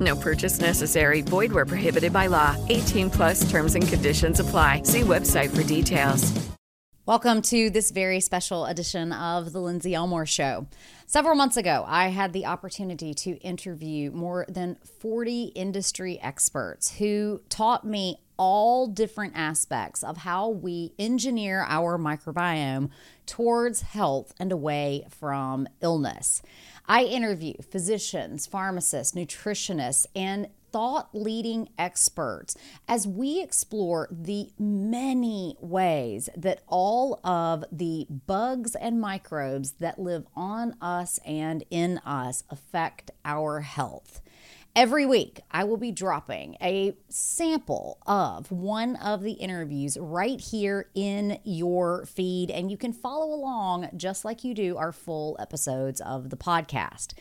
No purchase necessary. Void where prohibited by law. 18 plus terms and conditions apply. See website for details. Welcome to this very special edition of The Lindsey Elmore Show. Several months ago, I had the opportunity to interview more than 40 industry experts who taught me all different aspects of how we engineer our microbiome towards health and away from illness. I interview physicians, pharmacists, nutritionists, and thought-leading experts as we explore the many ways that all of the bugs and microbes that live on us and in us affect our health. Every week, I will be dropping a sample of one of the interviews right here in your feed, and you can follow along just like you do our full episodes of the podcast.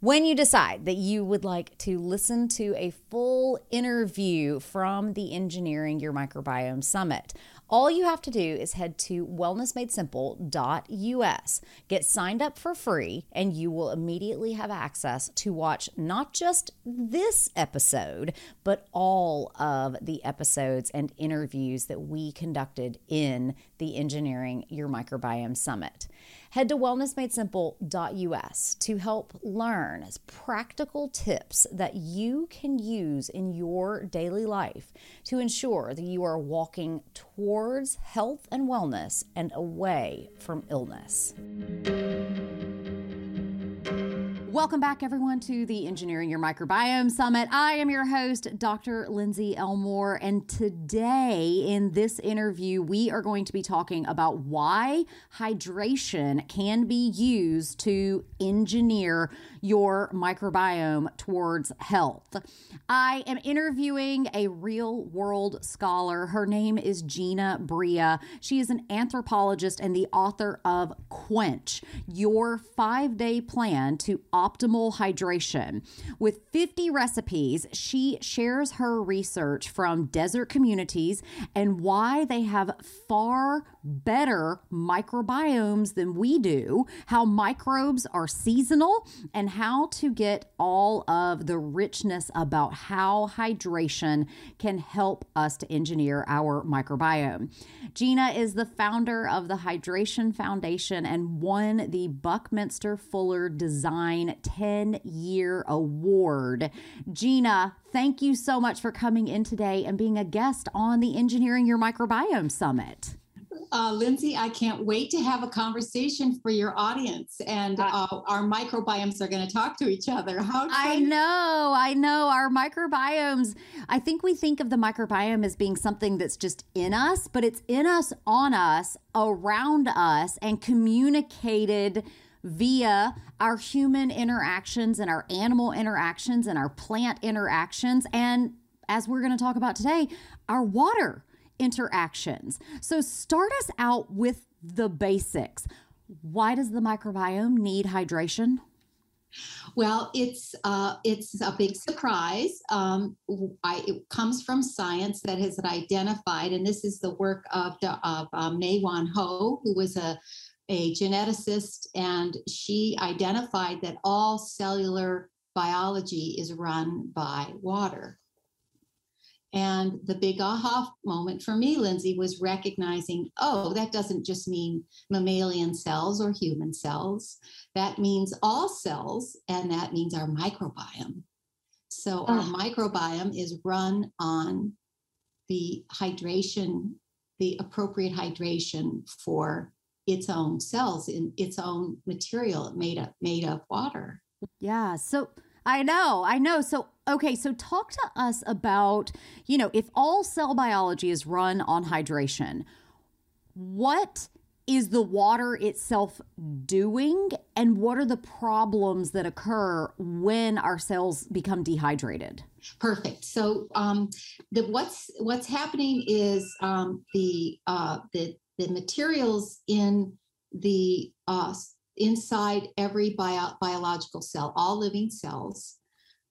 When you decide that you would like to listen to a full interview from the Engineering Your Microbiome Summit, all you have to do is head to wellnessmadesimple.us, get signed up for free, and you will immediately have access to watch not just this episode, but all of the episodes and interviews that we conducted in the Engineering Your Microbiome Summit. Head to wellnessmadesimple.us to help learn practical tips that you can use in your daily life to ensure that you are walking towards health and wellness and away from illness. Welcome back, everyone, to the Engineering Your Microbiome Summit. I am your host, Dr. Lindsey Elmore, and today in this interview, we are going to be talking about why hydration can be used to engineer your microbiome towards health. I am interviewing a real-world scholar. Her name is Gina Bria. She is an anthropologist and the author of Quench, Your 5-Day Plan to Optimal Hydration. With 50 recipes, she shares her research from desert communities and why they have far better microbiomes than we do, how microbes are seasonal, and how to get all of the richness about how hydration can help us to engineer our microbiome. Gina is the founder of the Hydration Foundation and won the Buckminster Fuller Design 10-Year Award. Gina, thank you so much for coming in today and being a guest on the Engineering Your Microbiome Summit. Lindsay, I can't wait to have a conversation for your audience, and our microbiomes are going to talk to each other. I know. Our microbiomes, I think we think of the microbiome as being something that's just in us, but it's in us, on us, around us, and communicated via our human interactions and our animal interactions and our plant interactions. And as we're going to talk about today, our water interactions. So start us out with the basics. Why does the microbiome need hydration? Well, it's a big surprise. It comes from science that has identified, and this is the work of Mae Wan Ho, who was a geneticist, and she identified that all cellular biology is run by water. And the big aha moment for me, Lindsay, was recognizing, that doesn't just mean mammalian cells or human cells. That means all cells, and that means our microbiome. So our microbiome is run on the hydration, the appropriate hydration for its own cells in its own material made up water. Yeah. So I know. So, okay. So talk to us about, if all cell biology is run on hydration, what is the water itself doing? And what are the problems that occur when our cells become dehydrated? Perfect. So what's happening is the materials in the inside every biological cell, all living cells,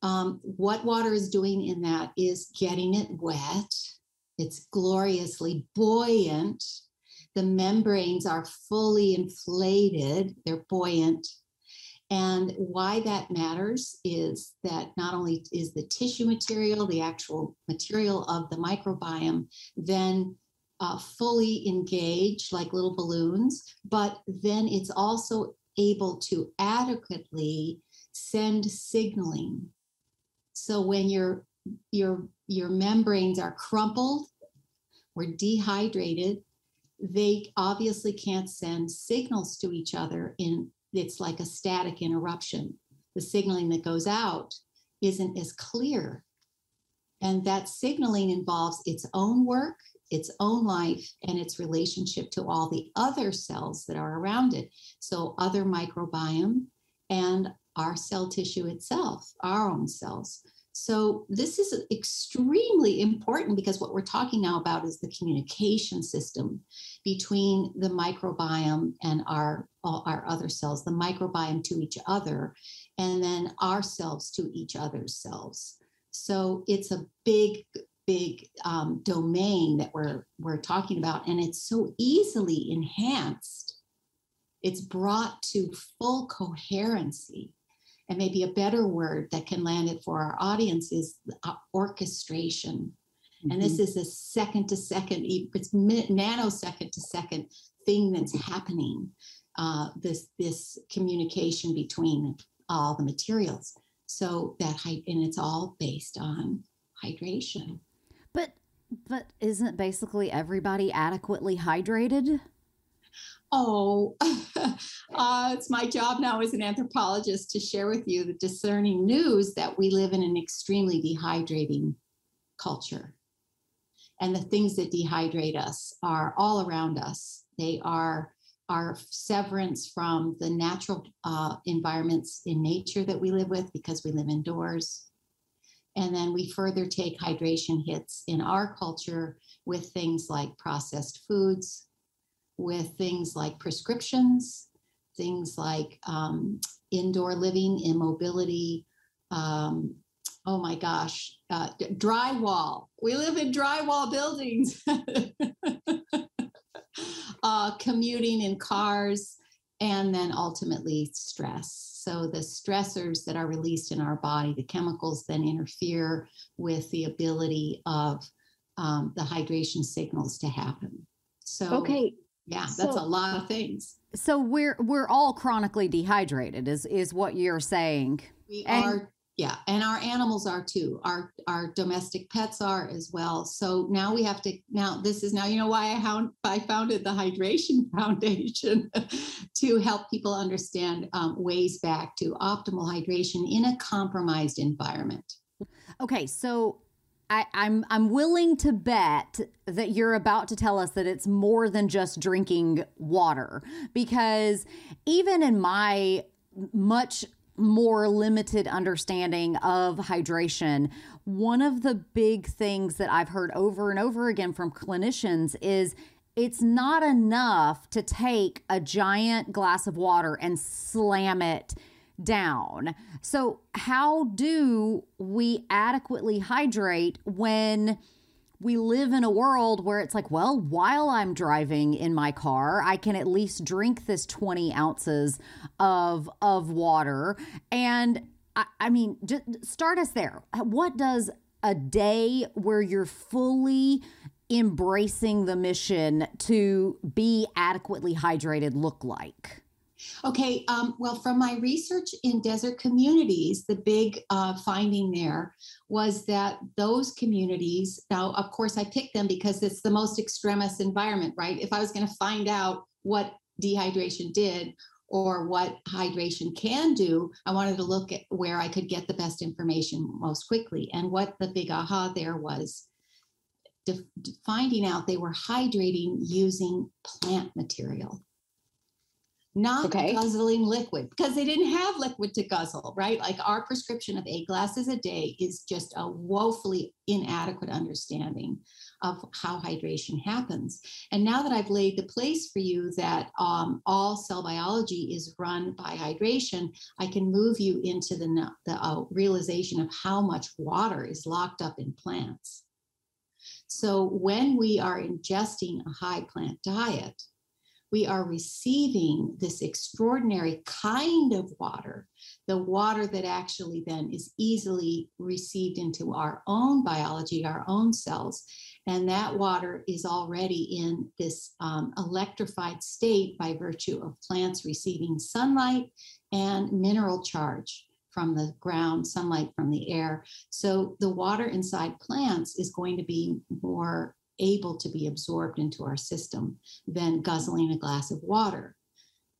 what water is doing in that is getting it wet. It's gloriously buoyant. The membranes are fully inflated. They're buoyant. And why that matters is that not only is the tissue material, the actual material of the microbiome, then fully engaged like little balloons, but then it's also able to adequately send signaling. So when your membranes are crumpled or dehydrated, they obviously can't send signals to each other. It's like a static interruption. The signaling that goes out isn't as clear. And that signaling involves its own work, its own life, and its relationship to all the other cells that are around it. So other microbiome and our cell tissue itself, our own cells. So this is extremely important because what we're talking now about is the communication system between the microbiome and our other cells, the microbiome to each other, and then ourselves to each other's cells. So it's a big domain that we're talking about, and it's so easily enhanced. It's brought to full coherency. And maybe a better word that can land it for our audience is orchestration. Mm-hmm. And this is a second to second, it's nanosecond to second thing that's happening, this communication between all the materials. So and it's all based on hydration. But isn't basically everybody adequately hydrated? Oh, it's my job now as an anthropologist to share with you the discerning news that we live in an extremely dehydrating culture. And the things that dehydrate us are all around us. They are our severance from the natural environments in nature that we live with because we live indoors. And then we further take hydration hits in our culture with things like processed foods, with things like prescriptions, things like indoor living, immobility, drywall. We live in drywall buildings, commuting in cars, and then ultimately stress. So the stressors that are released in our body, the chemicals then interfere with the ability of the hydration signals to happen. So okay. Yeah, that's a lot of things. So we're all chronically dehydrated is what you're saying. We are, and our animals are too. Our domestic pets are as well. So now we have to, you know why I founded the Hydration Foundation to help people understand ways back to optimal hydration in a compromised environment. Okay, so I'm willing to bet that you're about to tell us that it's more than just drinking water, because even in my much more limited understanding of hydration, one of the big things that I've heard over and over again from clinicians is it's not enough to take a giant glass of water and slam it down. So how do we adequately hydrate when we live in a world where it's like, well, while I'm driving in my car, I can at least drink this 20 ounces of water. And I mean, just start us there. What does a day where you're fully embracing the mission to be adequately hydrated look like? Okay. Well, from my research in desert communities, the big finding there was that those communities, now, of course, I picked them because it's the most extremist environment, right? If I was going to find out what dehydration did or what hydration can do, I wanted to look at where I could get the best information most quickly. And what the big aha there was finding out they were hydrating using plant material. Not guzzling liquid, because they didn't have liquid to guzzle, right? Like our prescription of 8 glasses a day is just a woefully inadequate understanding of how hydration happens. And now that I've laid the place for you that all cell biology is run by hydration, I can move you into the realization of how much water is locked up in plants. So when we are ingesting a high plant diet, we are receiving this extraordinary kind of water, the water that actually then is easily received into our own biology, our own cells. And that water is already in this electrified state by virtue of plants receiving sunlight and mineral charge from the ground, sunlight from the air. So the water inside plants is going to be more able to be absorbed into our system than guzzling a glass of water.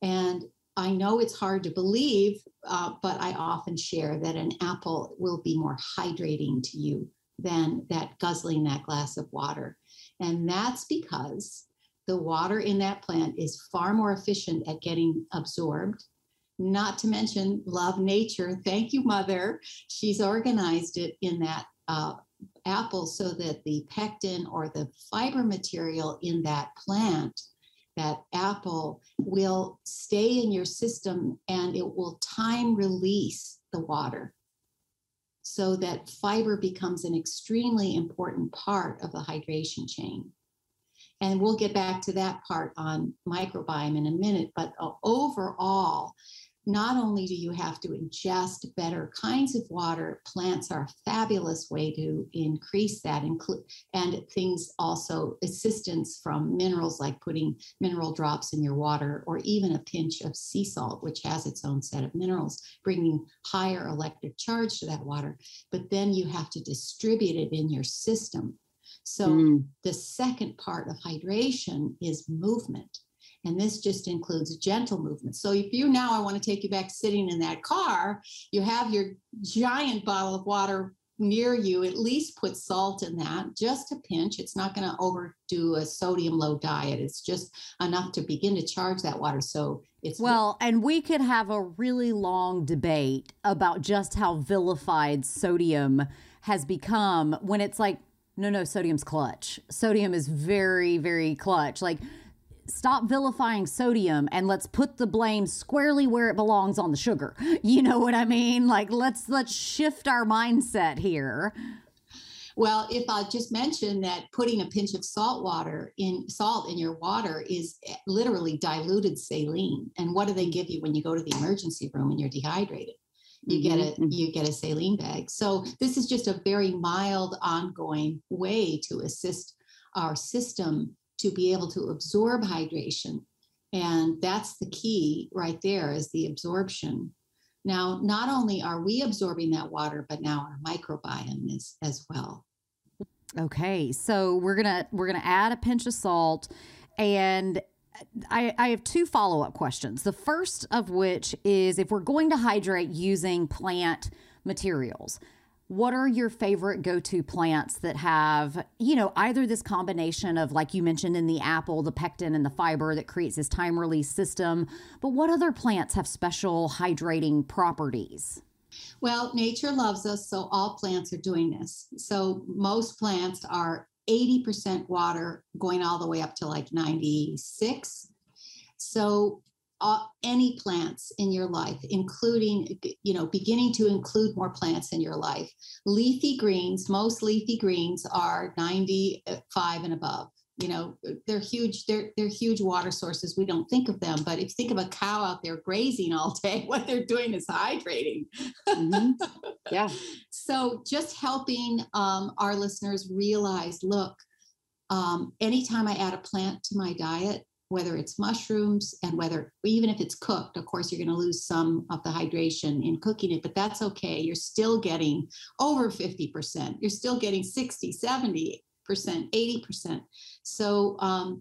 And I know it's hard to believe, but I often share that an apple will be more hydrating to you than that guzzling that glass of water. And that's because the water in that plant is far more efficient at getting absorbed. Not to mention, love nature. Thank you, Mother. She's organized it in that apple so that the pectin or the fiber material in that plant, that apple, will stay in your system and it will time release the water so that fiber becomes an extremely important part of the hydration chain. And we'll get back to that part on microbiome in a minute, but overall, not only do you have to ingest better kinds of water, plants are a fabulous way to increase that, and things also, assistance from minerals, like putting mineral drops in your water, or even a pinch of sea salt, which has its own set of minerals, bringing higher electric charge to that water. But then you have to distribute it in your system. So the second part of hydration is movement. And this just includes gentle movement. So if you now, I want to take you back sitting in that car, you have your giant bottle of water near you, at least put salt in that, just a pinch. It's not going to overdo a sodium low diet. It's just enough to begin to charge that water. So it's well, and we could have a really long debate about just how vilified sodium has become when it's like, no, sodium's clutch. Sodium is very, very clutch. Like, stop vilifying sodium and let's put the blame squarely where it belongs on the sugar. You know what I mean? Like, let's shift our mindset here. Well, if I just mention that putting a pinch of salt in your water is literally diluted saline. And what do they give you when you go to the emergency room and you're dehydrated? You get a saline bag. So this is just a very mild, ongoing way to assist our system to be able to absorb hydration. And that's the key right there, is the absorption. Now, not only are we absorbing that water, but now our microbiome is as well. Okay, so we're gonna add a pinch of salt. And I have 2 follow-up questions. The first of which is, if we're going to hydrate using plant materials, what are your favorite go-to plants that have, you know, either this combination of, like you mentioned in the apple, the pectin and the fiber that creates this time release system, but what other plants have special hydrating properties? Well, nature loves us, so all plants are doing this. So most plants are 80% water, going all the way up to like 96. So any plants in your life, including, you know, beginning to include more plants in your life. Leafy greens, most leafy greens are 95 and above. You know, they're huge. They're huge water sources. We don't think of them, but if you think of a cow out there grazing all day, what they're doing is hydrating. Mm-hmm. Yeah. So just helping our listeners realize, look, anytime I add a plant to my diet, whether it's mushrooms and whether, even if it's cooked, of course, you're going to lose some of the hydration in cooking it, but that's okay. You're still getting over 50%. You're still getting 60, 70%, 80%. So I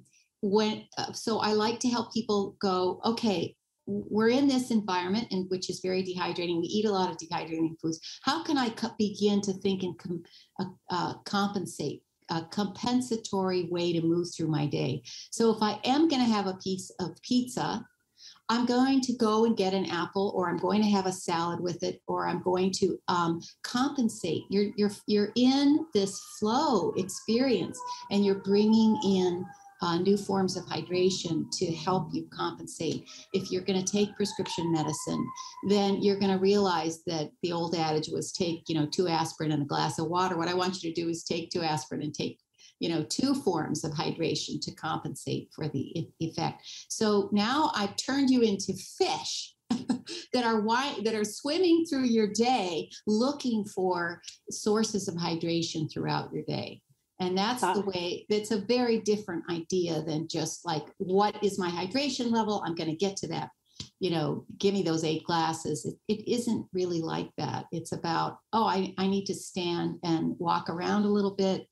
like to help people go, okay, we're in this environment, and which is very dehydrating. We eat a lot of dehydrating foods. How can I begin to think and compensate, a compensatory way to move through my day? So if I am going to have a piece of pizza, I'm going to go and get an apple, or I'm going to have a salad with it, or I'm going to compensate. You're in this flow experience, and you're bringing in new forms of hydration to help you compensate. If you're going to take prescription medicine, then you're going to realize that the old adage was take, two aspirin and a glass of water. What I want you to do is take two aspirin and take, two forms of hydration to compensate for the effect. So now I've turned you into fish that are swimming through your day, looking for sources of hydration throughout your day. And that's the way, that's a very different idea than just like, what is my hydration level? I'm going to get to that, give me those 8 glasses. It isn't really like that. It's about, I need to stand and walk around a little bit.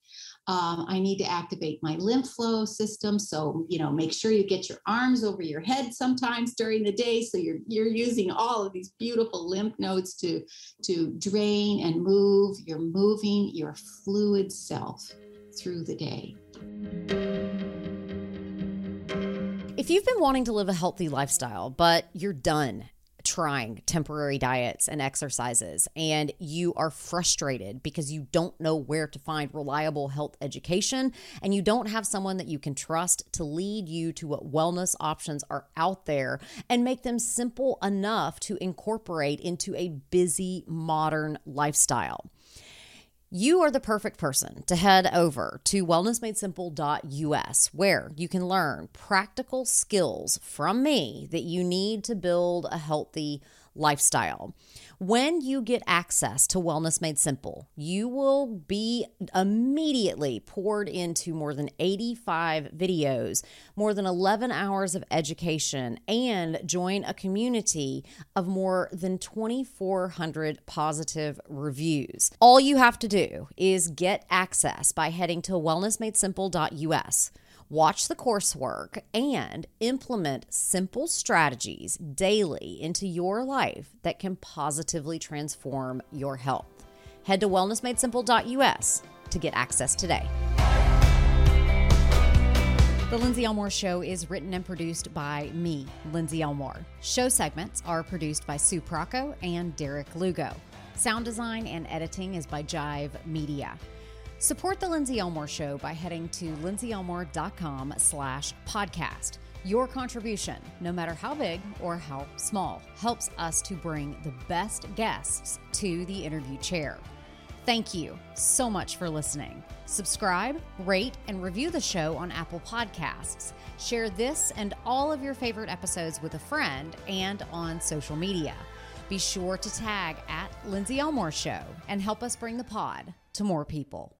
I need to activate my lymph flow system. So, make sure you get your arms over your head sometimes during the day. So you're using all of these beautiful lymph nodes to drain and move. You're moving your fluid self through the day. If you've been wanting to live a healthy lifestyle, but you're done trying temporary diets and exercises, and you are frustrated because you don't know where to find reliable health education, and you don't have someone that you can trust to lead you to what wellness options are out there and make them simple enough to incorporate into a busy modern lifestyle, you are the perfect person to head over to wellnessmadesimple.us, where you can learn practical skills from me that you need to build a healthy lifestyle. When you get access to Wellness Made Simple, you will be immediately poured into more than 85 videos, more than 11 hours of education, and join a community of more than 2,400 positive reviews. All you have to do is get access by heading to wellnessmadesimple.us. Watch the coursework and implement simple strategies daily into your life that can positively transform your health. Head to wellnessmadesimple.us to get access today. The Lindsey Elmore Show is written and produced by me, Lindsey Elmore. Show segments are produced by Sue Procco and Derek Lugo. Sound design and editing is by Jive Media. Support The Lindsey Elmore Show by heading to lindseyelmore.com/podcast. Your contribution, no matter how big or how small, helps us to bring the best guests to the interview chair. Thank you so much for listening. Subscribe, rate, and review the show on Apple Podcasts. Share this and all of your favorite episodes with a friend and on social media. Be sure to tag @Lindsey Elmore Show and help us bring the pod to more people.